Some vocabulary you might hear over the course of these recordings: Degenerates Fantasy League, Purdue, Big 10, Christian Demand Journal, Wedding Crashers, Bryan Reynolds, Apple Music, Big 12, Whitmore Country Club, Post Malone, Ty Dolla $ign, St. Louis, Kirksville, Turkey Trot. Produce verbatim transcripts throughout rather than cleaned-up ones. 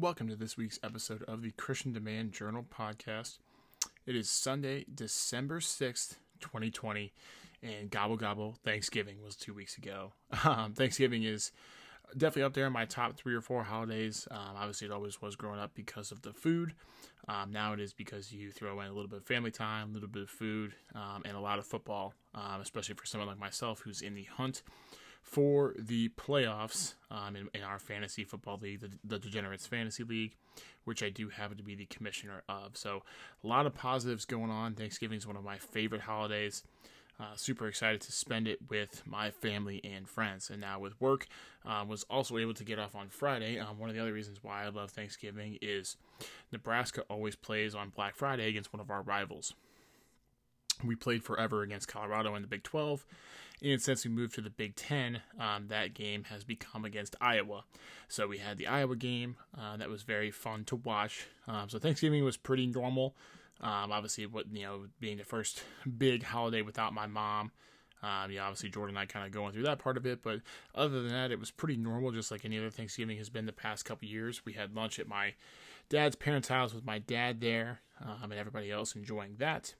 Welcome to this week's episode of the Christian Demand Journal podcast. It is Sunday, December sixth, twenty twenty, and gobble gobble, Thanksgiving was two weeks ago. Um, Thanksgiving is definitely up there in my top three or four holidays. Um, obviously, it always was growing up because of the food. Um, now it is because you throw in a little bit of family time, a little bit of food, um, and a lot of football, um, especially for someone like myself who's in the hunt for the playoffs um, in, in our fantasy football league, the, the Degenerates Fantasy League, which I do happen to be the commissioner of. So a lot of positives going on. Thanksgiving is one of my favorite holidays. Uh, super excited to spend it with my family and friends. And now with work, uh, was also able to get off on Friday. Um, one of the other reasons why I love Thanksgiving is Nebraska always plays on Black Friday against one of our rivals. We played forever against Colorado in the Big twelve, and since we moved to the Big ten, um, that game has become against Iowa. So we had the Iowa game, uh, that was very fun to watch. Um, so Thanksgiving was pretty normal. Um, obviously, what you know, being the first big holiday without my mom, um, yeah, obviously Jordan and I kind of going through that part of it. But other than that, it was pretty normal, just like any other Thanksgiving has been the past couple years. We had lunch at my dad's parents' house with my dad there, um, and everybody else enjoying that.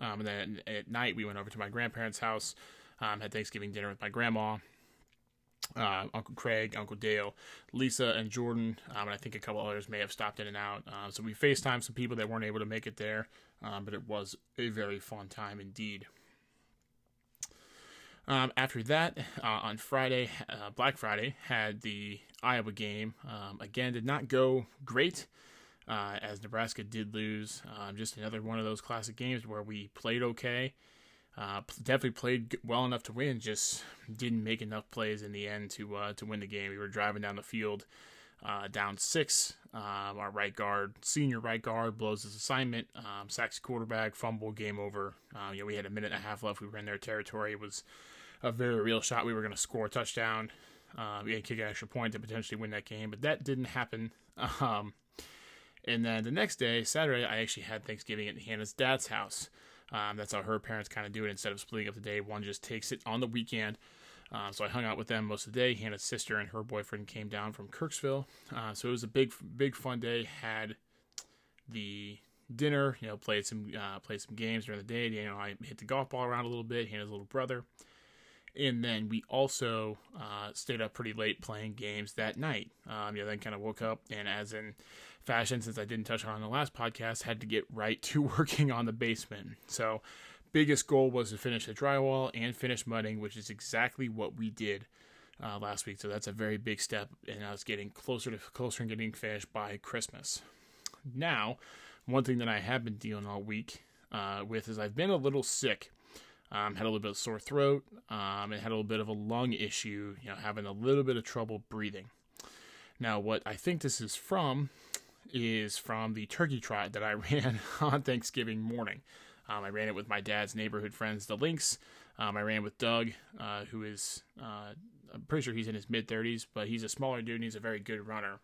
Um, and then at night, we went over to my grandparents' house, um, had Thanksgiving dinner with my grandma, uh, Uncle Craig, Uncle Dale, Lisa, and Jordan, um, and I think a couple others may have stopped in and out. Um, so we FaceTimed some people that weren't able to make it there, um, but it was a very fun time indeed. Um, after that, uh, on Friday, uh, Black Friday, had the Iowa game. Um, again, did not go great. Uh, as Nebraska did lose, um, just another one of those classic games where we played okay, uh, definitely played well enough to win, just didn't make enough plays in the end to uh, to win the game. We were driving down the field, uh, down six. Um, our right guard, senior right guard, blows his assignment, um, sacks quarterback, fumble, game over. Um, you know, we had a minute and a half left. We were in their territory. It was a very real shot. We were going to score a touchdown. Uh, we had to kick an extra point to potentially win that game, but that didn't happen. Um, And then the next day, Saturday, I actually had Thanksgiving at Hannah's dad's house. Um, that's how her parents kind of do it. Instead of splitting up the day, one just takes it on the weekend. Um, so I hung out with them most of the day. Hannah's sister and her boyfriend came down from Kirksville. Uh, so it was a big, big fun day. Had the dinner, you know, played some, uh, played some games during the day. You know, I hit the golf ball around a little bit, Hannah's little brother. And then we also uh, stayed up pretty late playing games that night. Um, you know, then kind of woke up, and as in fashion, since I didn't touch on the last podcast, had to get right to working on the basement. So biggest goal was to finish the drywall and finish mudding, which is exactly what we did uh, last week. So that's a very big step, and I was getting closer to closer and getting finished by Christmas. Now, one thing that I have been dealing all week uh, with is I've been a little sick. Um, had a little bit of sore throat, um, and had a little bit of a lung issue, you know, having a little bit of trouble breathing. Now, what I think this is from is from the Turkey Trot that I ran on Thanksgiving morning. Um, I ran it with my dad's neighborhood friends, the Lynx. Um, I ran with Doug, uh, who is, uh, I'm pretty sure he's in his mid-thirties, but he's a smaller dude and he's a very good runner.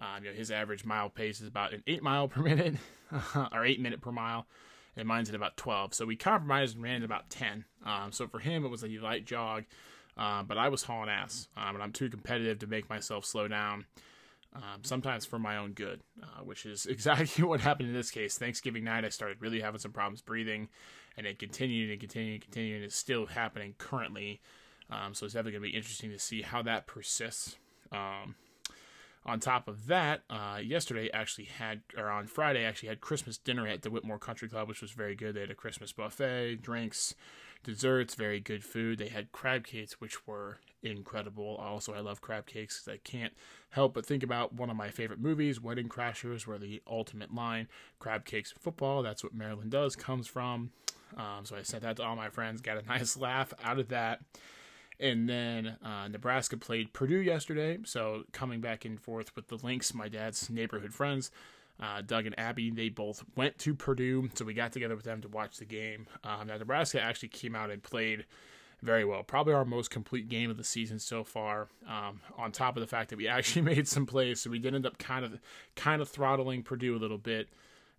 Um, you know, his average mile pace is about an eight mile per minute, or eight minute per mile. And mine's at about twelve. So we compromised and ran at about ten. Um, so for him, it was a light jog. Um, but I was hauling ass. Um, and I'm too competitive to make myself slow down. Um, sometimes for my own good. Uh, which is exactly what happened in this case. Thanksgiving night, I started really having some problems breathing. And it continued and continued and continued. And it's still happening currently. Um, so it's definitely going to be interesting to see how that persists. Um, On top of that, uh, yesterday actually had, or on Friday actually had Christmas dinner at the Whitmore Country Club, which was very good. They had a Christmas buffet, drinks, desserts, very good food. They had crab cakes, which were incredible. Also, I love crab cakes because I can't help but think about one of my favorite movies, Wedding Crashers, where the ultimate line, crab cakes and football, that's what Maryland does, comes from. Um, so I sent that to all my friends, got a nice laugh out of that. And then uh, Nebraska played Purdue yesterday, so coming back and forth with the Lynx, my dad's neighborhood friends, uh, Doug and Abby, they both went to Purdue, so we got together with them to watch the game. Um, now, Nebraska actually came out and played very well, probably our most complete game of the season so far, um, on top of the fact that we actually made some plays, so we did end up kind of kind of throttling Purdue a little bit,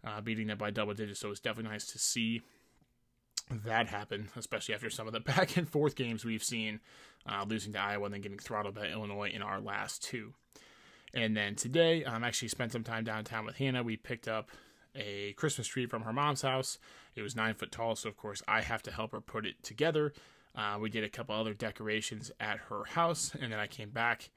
uh, beating them by double digits, so it was definitely nice to see that happened, especially after some of the back and forth games we've seen, uh, losing to Iowa and then getting throttled by Illinois in our last two. And then today, I um, actually spent some time downtown with Hannah. We picked up a Christmas tree from her mom's house. It was nine foot tall, so of course I have to help her put it together. Uh, we did a couple other decorations at her house, and then I came back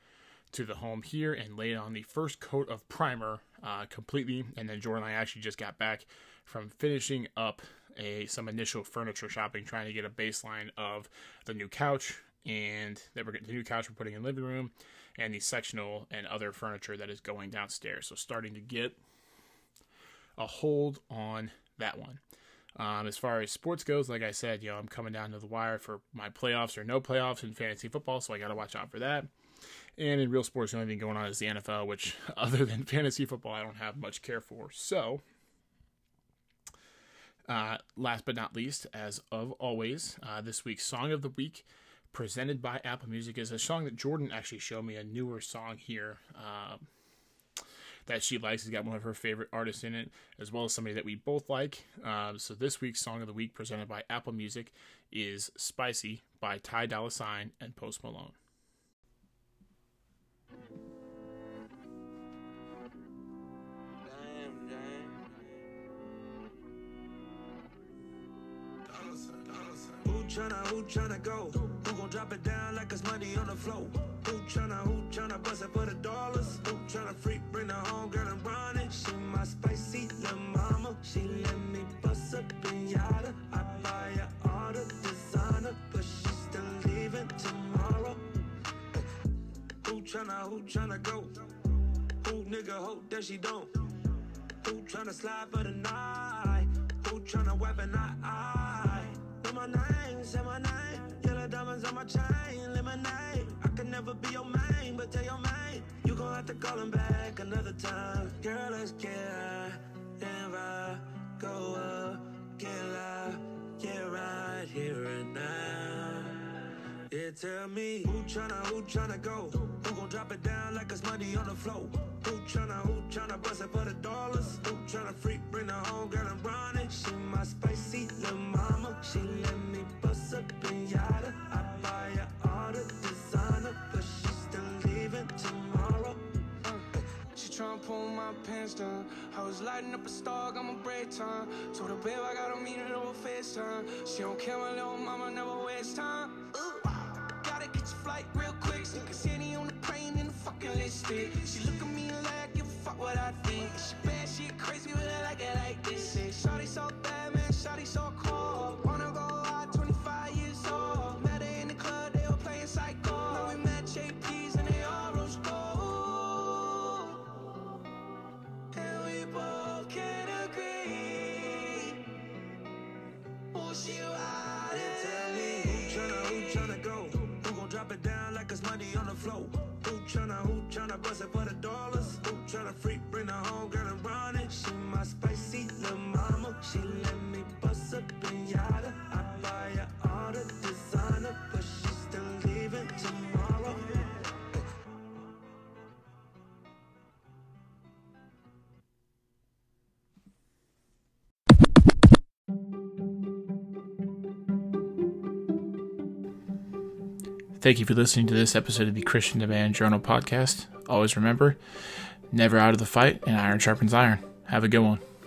to the home here and laid on the first coat of primer uh, completely. And then Jordan and I actually just got back from finishing up a some initial furniture shopping, trying to get a baseline of the new couch and that we're getting the new couch we're putting in the living room and the sectional and other furniture that is going downstairs. So starting to get a hold on that one. Um, as far as sports goes, like I said, you know, I'm coming down to the wire for my playoffs or no playoffs in fantasy football, so I got to watch out for that. And in real sports, the only thing going on is the N F L, which other than fantasy football, I don't have much care for. So, uh, last but not least, as of always, uh, this week's Song of the Week, presented by Apple Music, is a song that Jordan actually showed me, a newer song here uh, that she likes. It's got one of her favorite artists in it, as well as somebody that we both like. Uh, so this week's Song of the Week, presented by Apple Music, is Spicy by Ty Dolla $ign and Post Malone. Who tryna, who tryna go? Who gon' drop it down like it's money on the floor? Who tryna, who tryna bust it for the dollars? Who tryna freak, bring her home, girl, and run it? She my spicy little mama. She let me bust up in yada. I buy her all the designer, but she's still leaving tomorrow. Who tryna, who tryna go? Who nigga hope that she don't? Who tryna slide for the night? Who tryna weapon her eye? My name, say my name, yellow diamonds on my chain, lemonade. I can never be your main, but tell your main you gon' have to call him back another time. Girl, let's get high, then ride, go up, get loud, get right here and now. Yeah, tell me, who tryna, who tryna go? Who gon' drop it down like it's money on the floor? Who tryna, who tryna bust it for the dollars? Who tryna freak, bring her home, girl, and run it? She my spicy little mama. She let me bust a pinata. I buy her all the designer, but she's still leaving tomorrow. Uh, she tryna pull my pants down. I was lighting up a star, got my break time. Told her, babe, I gotta meet her over FaceTime. She don't care, my little mama never waste time. Ooh. Flight real quick, sneak a city on the plane in the fucking lipstick. She look at me like, give a fuck what I think. She bad, she crazy, but I like it like this. Shawty so bad, man, shawty so cold. Wanna go out, twenty-five years old. Met her in the club, they were playing psycho. Now we met J Ps and they all rose gold. And we both can agree. Oh, she out and tell me who tryna, who tryna go? Drop it down like it's money on the floor. Who tryna, who tryna bust it for the dollars? Who tryna freak, bring her home, girl, and run it? She my spicy little mama. She let me bust a pinata. I buy her all the designer, but she's still leaving tomorrow. Thank you for listening to this episode of the Christian Demand Journal podcast. Always remember, never out of the fight, and iron sharpens iron. Have a good one.